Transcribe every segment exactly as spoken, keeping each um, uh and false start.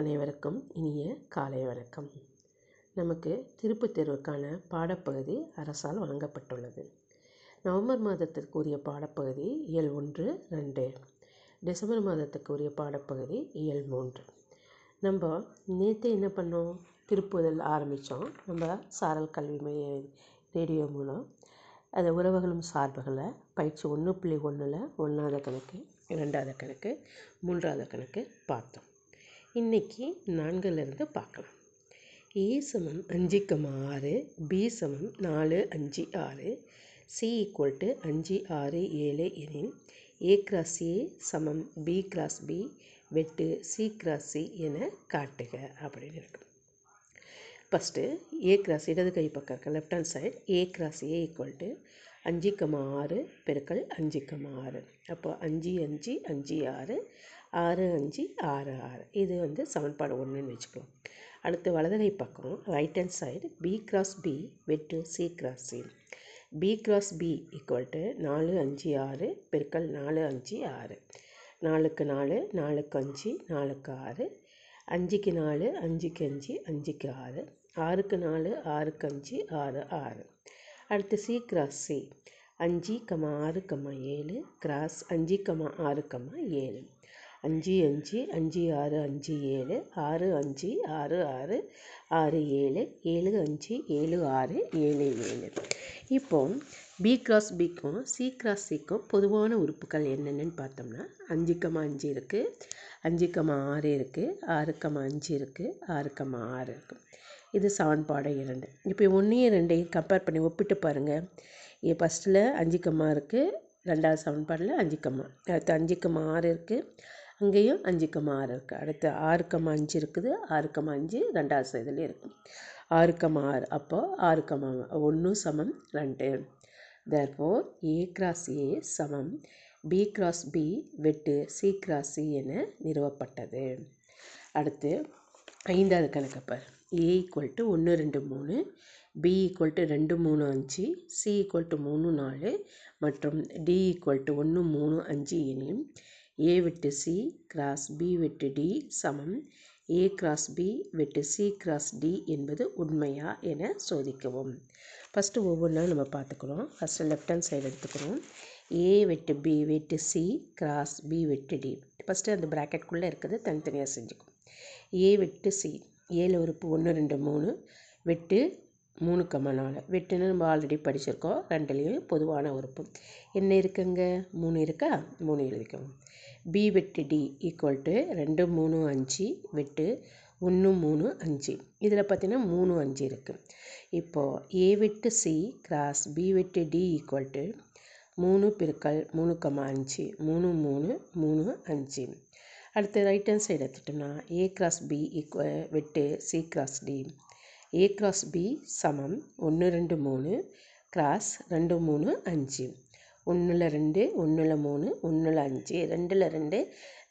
அனைவருக்கும் இனிய காலை வணக்கம். நமக்கு திருப்புத் தேர்வுக்கான பாடப்பகுதி அரசால் வழங்கப்பட்டுள்ளது. நவம்பர் மாதத்திற்கு உரிய பாடப்பகுதி இயல் ஒன்று ரெண்டு, டிசம்பர் மாதத்துக்கு உரிய பாடப்பகுதி இயல் மூன்று. நம்ம நேற்று என்ன பண்ணோம்? திருப்புதல் ஆரம்பித்தோம். நம்ம சாரல் கல்வி மைய ரேடியோ மூலம் அது உறவுகளும் சார்புகளை பயிற்சி ஒன்று புள்ளி ஒன்றில் ஒன்றாவது கணக்கு, இரண்டாவது கணக்கு, மூன்றாவது கணக்கு பார்த்தோம். இன்றைக்கி நான்கிலிருந்து பார்க்கலாம். ஏ சமம் அஞ்சுக்கமா ஆறு, பி சமம் நாலு அஞ்சு ஆறு, சி ஈக்குவல் டு அஞ்சு ஆறு ஏழு எனில் ஏ கிராஸ் ஏ சமம் பி கிராஸ் பி வெட்டு சி கிராஸ் சி என காட்டுக அப்படின்னு இருக்கும். ஃபஸ்ட்டு ஏ கிராஸ் இடது கை பக்கம் left hand side A cross A equal to அஞ்சுக்கமா ஆறு பெருக்கள் அஞ்சுக்கமா ஆறு. அப்போ அஞ்சு அஞ்சு அஞ்சு ஆறு ஆறு அஞ்சு ஆறு ஆறு இது வந்து சமன்பாடு ஒன்றுன்னு வச்சுக்கலாம். அடுத்து வலதுகை பக்கம் right hand side B cross B வெட்டு C cross C. B cross B equal to நாலு அஞ்சு ஆறு பெருக்கள் நாலு அஞ்சு ஆறு. நாலுக்கு நாலு, நாலுக்கு அஞ்சு, நாலுக்கு ஆறு, அஞ்சுக்கு நாலு, அஞ்சுக்கு அஞ்சு, அஞ்சுக்கு ஆறு, ஆறுக்கு நாலு, ஆறுக்கு அஞ்சு, ஆறு ஆறு. அடுத்து சி கிராஸ் சி அஞ்சு கமா ஆறு கமா ஏழு கிராஸ் அஞ்சு கமா ஆறு கமா ஏழு. அஞ்சு அஞ்சு அஞ்சு ஆறு அஞ்சு ஏழு, ஆறு அஞ்சு ஆறு ஆறு ஆறு ஏழு, ஏழு அஞ்சு ஏழு ஆறு ஏழு ஏழு. இப்போ பி கிராஸ் பிக்கும் சி கிராஸ் சிக்கும் பொதுவான உறுப்புகள் என்னென்னு பார்த்தோம்னா அஞ்சுக்கமா அஞ்சு இருக்குது, அஞ்சுக்கமா ஆறு இருக்குது, ஆறுக்கமா அஞ்சு இருக்குது, ஆறுக்கமா ஆறு இருக்குது. இது சமன்பாடு இரண்டு. இப்போ ஒன்றையும் ரெண்டையும் கம்பேர் பண்ணி ஒப்பிட்டு பாருங்கள். இப்போ ஃபஸ்ட்டில் அஞ்சுக்கமா இருக்குது, ரெண்டாவது சமன்பாடில் அஞ்சுக்கமா. அடுத்து அஞ்சுக்கமா ஆறு இருக்குது, அங்கேயும் அஞ்சுக்கமா ஆறு இருக்குது. அடுத்து ஆறுக்கமா அஞ்சு இருக்குது, ஆறுக்கமா அஞ்சு ரெண்டாவது சைதுலேயும் இருக்குது, ஆறுக்கமா ஆறு. அப்போது ஆறுக்கமா ஒன்று சமம் ரெண்டு. Therefore ஏ கிராஸ் ஏ சமம் பி கிராஸ் பி வெட்டு சி கிராஸ் சி என நிறுவப்பட்டது. அடுத்து ஐந்தாவது கணக்கு பார். ஏ ஈக்குவல் டு ஒன்று ரெண்டு மூணு, பி ஈக்குவல் டு ரெண்டு மூணு அஞ்சு, சி ஈக்குவல் டு மூணு நாலு மற்றும் டி ஈக்குவல் டு ஒன்று மூணு அஞ்சு எனில் ஏ வெட்டு சி கிராஸ் பி வெட்டு டி சமம் ஏ கிராஸ் பி வெட்டு சி கிராஸ் டி என்பது உண்மையா என சோதிக்கவும். ஃபஸ்ட்டு ஒவ்வொன்றா நம்ம பார்த்துக்கிறோம். ஃபஸ்ட்டு லெஃப்ட் ஹேண்ட் சைடு எடுத்துக்கிறோம். ஏ வெட்டு பி வெட்டு சி கிராஸ் பி வெட்டு டி. ஃபஸ்ட்டு அந்த ப்ராக்கெட்குள்ளே இருக்கிறது தனித்தனியாக செஞ்சுக்கும். ஏ வெட்டு சி ஏழு உறுப்பு ஒன்று ரெண்டு மூணு வெட்டு மூணு கம்மா நாலு. வெட்டுன்னு நம்ம ஆல்ரெடி படிச்சிருக்கோம். ரெண்டுலேயும் பொதுவான உறுப்பு என்ன இருக்குங்க? மூணு இருக்கா? மூணு எழுதிக்கோங்க. பி வெட்டு டி ஈக்குவல் டு ரெண்டு மூணு அஞ்சு வெட்டு ஒன்று மூணு அஞ்சு. இதில் பார்த்தீங்கன்னா மூணு அஞ்சு இருக்குது. இப்போது ஏ வெட்டு சி கிராஸ் பி வெட்டு டி ஈக்குவல் டு மூணு பெருக்கள் மூணு கம்மா அஞ்சு, மூணு மூணு மூணு அஞ்சு. அடுத்து ரைட் ஹேண்ட் சைடு எடுத்துட்டோம்னா ஏ கிராஸ் பி ஈக்குவல் வெட்டு C cross D. A cross B சமம் ஒன்று ரெண்டு மூணு கிராஸ் ரெண்டு மூணு அஞ்சு. ஒன்றில் ரெண்டு, ஒன்றில் மூணு, ஒன்றில் அஞ்சு, ரெண்டில் ரெண்டு,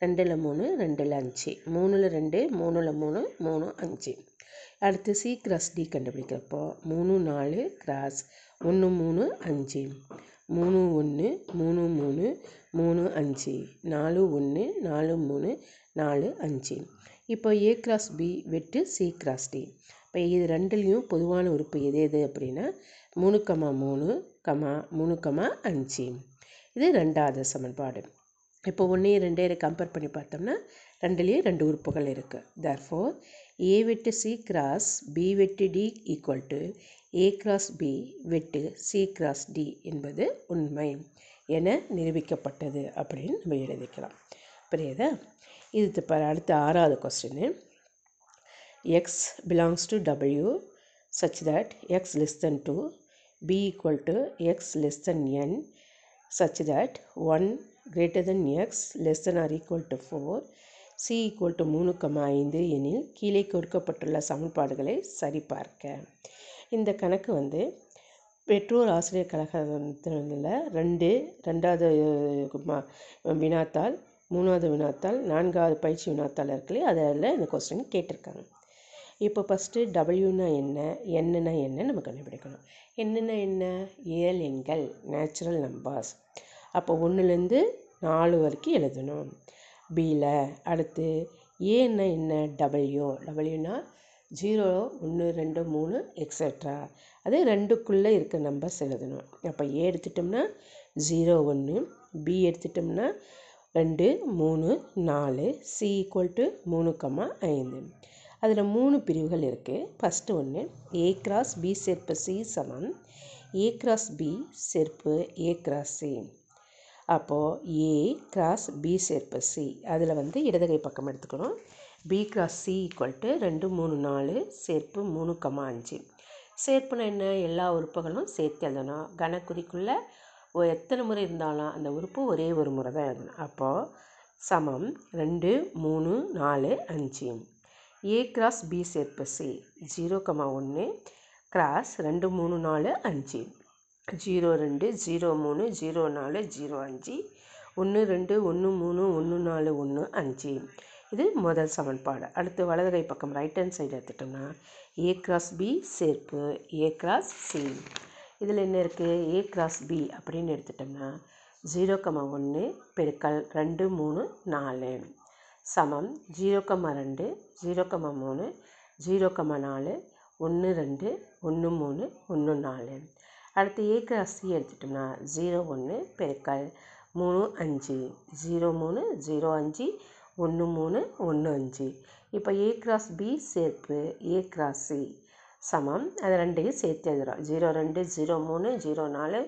ரெண்டில் மூணு, ரெண்டில் அஞ்சு, மூணில் ரெண்டு, மூணில் மூணு, மூணு அஞ்சு. அடுத்து சி கிராஸ் டி கண்டுபிடிக்கிறப்போ மூணு நாலு கிராஸ் ஒன்று மூணு அஞ்சு, மூணு ஒன்று மூணு மூணு மூணு அஞ்சு, நாலு ஒன்று நாலு மூணு நாலு அஞ்சு. இப்போ ஏ கிராஸ் பி வெட்டு சி கிராஸ் டி. இப்போ இது ரெண்டுலேயும் பொதுவான உறுப்பு எது எது அப்படின்னா மூணு கமா மூணு கமா மூணு கமா அஞ்சு. இது ரெண்டாவது சமன்பாடு. இப்போ ஒன்றையும் ரெண்டையும் கம்பேர் பண்ணி பார்த்தோம்னா ரெண்டுலேயும் ரெண்டு உறுப்புகள் இருக்குது. Therefore ஏ வெட்டு சி கிராஸ் பி வெட்டு D equal to A cross B வெட்டு சி கிராஸ் டி என்பது உண்மை என நிரூபிக்கப்பட்டது அப்படின்னு நம்ம எழுதிக்கலாம். புரியுதா? இது பாரு. அடுத்த ஆறாவது கொஸ்டின்னு X belongs to W such that x less than two, b equal to x less than n, such that one greater than x less than or equal to four, c equal to மூன்று comma ஐந்து எனில் கீழே கொடுக்கப்பட்டுள்ள சமன்பாடுகளை சரிபார்க்க. இந்த கணக்கு வந்து பெற்றோர் ஆசிரியர் கழகத்தில் ரெண்டு ரெண்டாவது வினாத்தாள், மூணாவது வினாத்தாள், நான்காவது பயிற்சி வினாத்தாள் இருக்குல்லையே அதில் இந்த கொஸ்டின் கேட்டிருக்காங்க. இப்போ ஃபஸ்ட்டு டபிள்யூனா என்ன, என்னன்னா என்ன நம்ம கண்டுபிடிக்கணும். என்னென்னா என்ன? இயல் எண்கள், நேச்சுரல் நம்பர்ஸ். அப்போ ஒன்றுலேருந்து நாலு வரைக்கும் எழுதணும் பியில். அடுத்து ஏன்னா என்ன டபிள்யூ டபிள்யூனா ஜீரோ ஒன்று ரெண்டு மூணு எக்ஸட்ரா அது ரெண்டுக்குள்ளே இருக்க நம்பர்ஸ் எழுதணும். அப்போ ஏ எடுத்துட்டோம்னா ஜீரோ ஒன்று, பி எடுத்துட்டோம்னா ரெண்டு மூணு நாலு, சி ஈக்குவல் டு மூணு கம்மா ஐந்து. அதில் மூணு பிரிவுகள் இருக்குது. ஃபஸ்ட்டு ஒன்று ஏ கிராஸ் பி சேர்ப்பு சி சமம் ஏ கிராஸ் பி சேர்ப்பு ஏ கிராஸ் சி. அப்போது ஏ கிராஸ் பி சேர்ப்பு சி அதில் வந்து இடதுகை பக்கம் எடுத்துக்கணும். B cross C equal to ரெண்டு மூணு நாலு சேர்ப்பு மூணு கம்மா அஞ்சு. சேர்ப்புனா என்ன, எல்லா உறுப்புகளும் சேர்த்து எழுதணும். கணக்குறிக்குள்ளே எத்தனை முறை இருந்தாலும் அந்த உறுப்பு ஒரே ஒரு முறை தான் எழுதணும். அப்போது சமம் ரெண்டு மூணு நாலு அஞ்சு. ஏ கிராஸ் பி சேர்ப்பு சி ஜீரோ கம்மா ஒன்று கிராஸ் ரெண்டு மூணு நாலு அஞ்சு ஜீரோ ரெண்டு ஜீரோ மூணு ஜீரோ நாலு ஜீரோ அஞ்சு ஒன்று ரெண்டு ஒன்று மூணு ஒன்று நாலு ஒன்று அஞ்சு. இது முதல் சமன்பாடு. அடுத்து வலதுகை பக்கம் ரைட் ஹேண்ட் சைடு எடுத்துட்டோம்னா ஏ கிராஸ் பி சேர்ப்பு ஏ கிராஸ் சி. இதில் என்ன இருக்குது, ஏ கிராஸ் பி அப்படின்னு எடுத்துட்டோம்னா ஜீரோ கம்மா ஒன்று பெருக்கல் ரெண்டு மூணு நாலு சமம் ஜீரோ கம்மா ரெண்டு ஜீரோ கம்மா மூணு ஜீரோ கம்மா நாலு ஒன்று ரெண்டு ஒன்று மூணு ஒன்று நாலு. அடுத்து ஏ கிராஸ் சி எடுத்துட்டோம்னா ஜீரோ ஒன்று பெருக்கல் மூணு அஞ்சு ஜீரோ மூணு ஜீரோ அஞ்சு ஒன்று மூணு ஒன்று அஞ்சு. இப்போ ஏ கிராஸ் பி சேர்ப்பு ஏ கிராஸ் சி சமம் அது ரெண்டையும் சேர்த்து எழுதுகிறோம். ஜீரோ ரெண்டு ஜீரோ மூணு ஜீரோ நாலு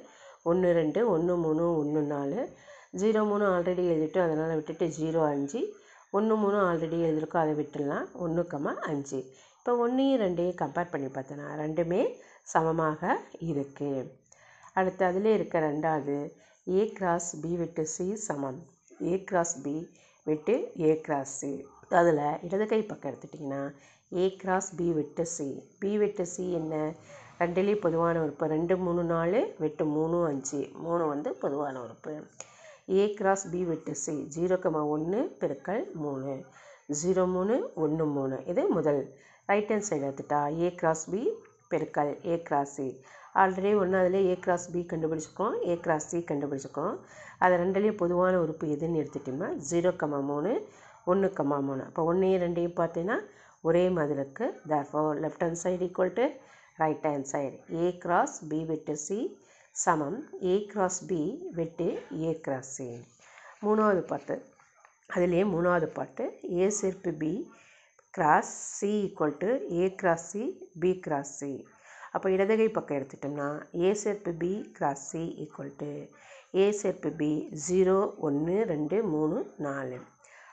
ஒன்று ரெண்டு ஒன்று மூணு ஒன்று நாலு. ஜீரோ மூணு ஆல்ரெடி எழுதிட்டோம், அதனால் விட்டுட்டு ஜீரோ அஞ்சு. ஒன்று மூணு ஆல்ரெடி எழுதிருக்கோம், அதை விட்டுடலாம். ஒன்று கம்மா அஞ்சு. இப்போ ஒன்றையும் ரெண்டையும் கம்பேர் பண்ணி பார்த்தோன்னா ரெண்டுமே சமமாக இருக்குது. அடுத்து அதிலே இருக்க ரெண்டாவது ஏ கிராஸ் பி விட்டு சி சமம் ஏ கிராஸ் பி விட்டு ஏ கிராஸ் சி. அதில் இடது கை பக்கம் எடுத்துட்டிங்கன்னா ஏ கிராஸ் பி விட்டு சி. பி விட்டு சி என்ன, ரெண்டுலேயும் பொதுவான உறுப்பு ரெண்டு மூணு நாலு விட்டு மூணு அஞ்சு, மூணு வந்து பொதுவான உறுப்பு. ஏ கிராஸ் பி விட்டு சி ஜீரோ கம்மா ஒன்று பெருக்கல் மூணு ஜீரோ மூணு ஒன்று மூணு. இது முதல் ரைட் ஹேண்ட் சைடு எடுத்துட்டா ஏ கிராஸ் பி பெருக்கல் ஏ கிராஸ் சி. ஆல்ரெடி ஒன்று அதில் ஏ கிராஸ் பி கண்டுபிடிச்சிக்கோம், ஏ கிராஸ் சி கண்டுபிடிச்சிக்கோம். அதை ரெண்டுலேயும் பொதுவான உறுப்பு எதுன்னு எடுத்துகிட்டோம்னா ஜீரோ கம்மா மூணு ஒன்று கம்மா மூணு. அப்போ ஒன்றையும் ரெண்டையும் பார்த்தீங்கன்னா ஒரே மாதிரி இருக்குது. Therefore left hand side equal to right hand side. A cross B விட்டு சி சமம் ஏ கிராஸ் பி விட்டு ஏ கிராஸ் சி. மூணாவது பாட்டு, அதிலே மூணாவது பாட்டு ஏ சேர்ப்பு B cross C equal to A cross C B cross C. அப்போ இடதுகை பக்கம் எடுத்துட்டோம்னா ஏ சேர்ப்பு B cross C equal to A சேர்ப்பு பி ஜீரோ ஒன்று ரெண்டு மூணு நாலு.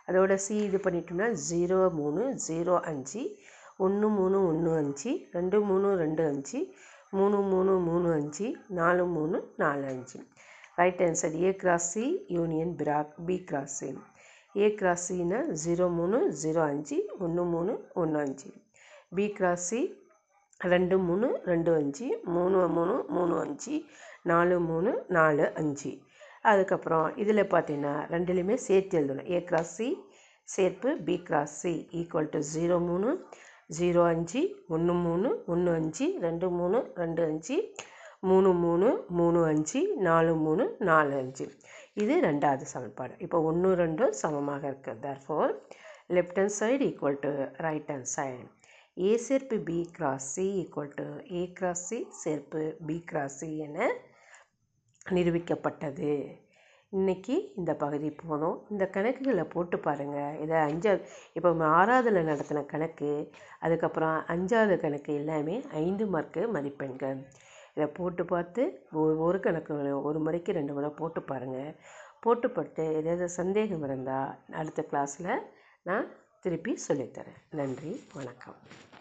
அதோட சி இது பண்ணிட்டோம்னா ஜீரோ மூணு ஜீரோ அஞ்சு ஒன்று மூணு ஒன்று அஞ்சு ரெண்டு மூணு ரெண்டு அஞ்சு மூணு மூணு மூணு அஞ்சு நாலு மூணு நாலு அஞ்சு. Right answer A cross C union Prague B cross C. A cross சின்னா ஜீரோ மூணு ஜீரோ அஞ்சு ஒன்று மூணு ஒன்று அஞ்சு. பி கிராஸ் சி ரெண்டு மூணு ரெண்டு அஞ்சு மூணு மூணு மூணு அஞ்சு நாலு மூணு நாலு அஞ்சு. அதுக்கப்புறம் இதில் பார்த்தீங்கன்னா ரெண்டுலேயுமே சேர்த்து எழுதணும். ஏ கிராஸ் சி சேர்ப்பு B cross C equal to zero மூணு ஜீரோ அஞ்சு ஒன்று மூணு ஒன்று அஞ்சு ரெண்டு மூணு ரெண்டு அஞ்சு மூணு மூணு மூணு அஞ்சு நாலு மூணு நாலு அஞ்சு. இது ரெண்டாவது சமன்பாடு. இப்போ ஒன்று ரெண்டும் சமமாக இருக்குது. Therefore left hand side equal to right hand side. A சேர்ப்பு B cross C equal to A cross C சேர்ப்பு பி கிராஸ் சி என நிரூபிக்கப்பட்டது. இன்றைக்கி இந்த பகுதி போதும். இந்த கணக்குகளை போட்டு பாருங்கள். இதை அஞ்சாவது, இப்போ ஆறாவதில் நடத்தின கணக்கு, அதுக்கப்புறம் அஞ்சாவது கணக்கு எல்லாமே ஐந்து மார்க்கு மதிப்பெண்கள். இதை போட்டு பார்த்து ஒவ்வொரு கணக்கு ஒரு முறைக்கு ரெண்டு முறை போட்டு பாருங்கள். போட்டு பார்த்து ஏதாவது சந்தேகம் இருந்தால் அடுத்த கிளாஸில் நான் திருப்பி சொல்லித்தரேன். நன்றி, வணக்கம்.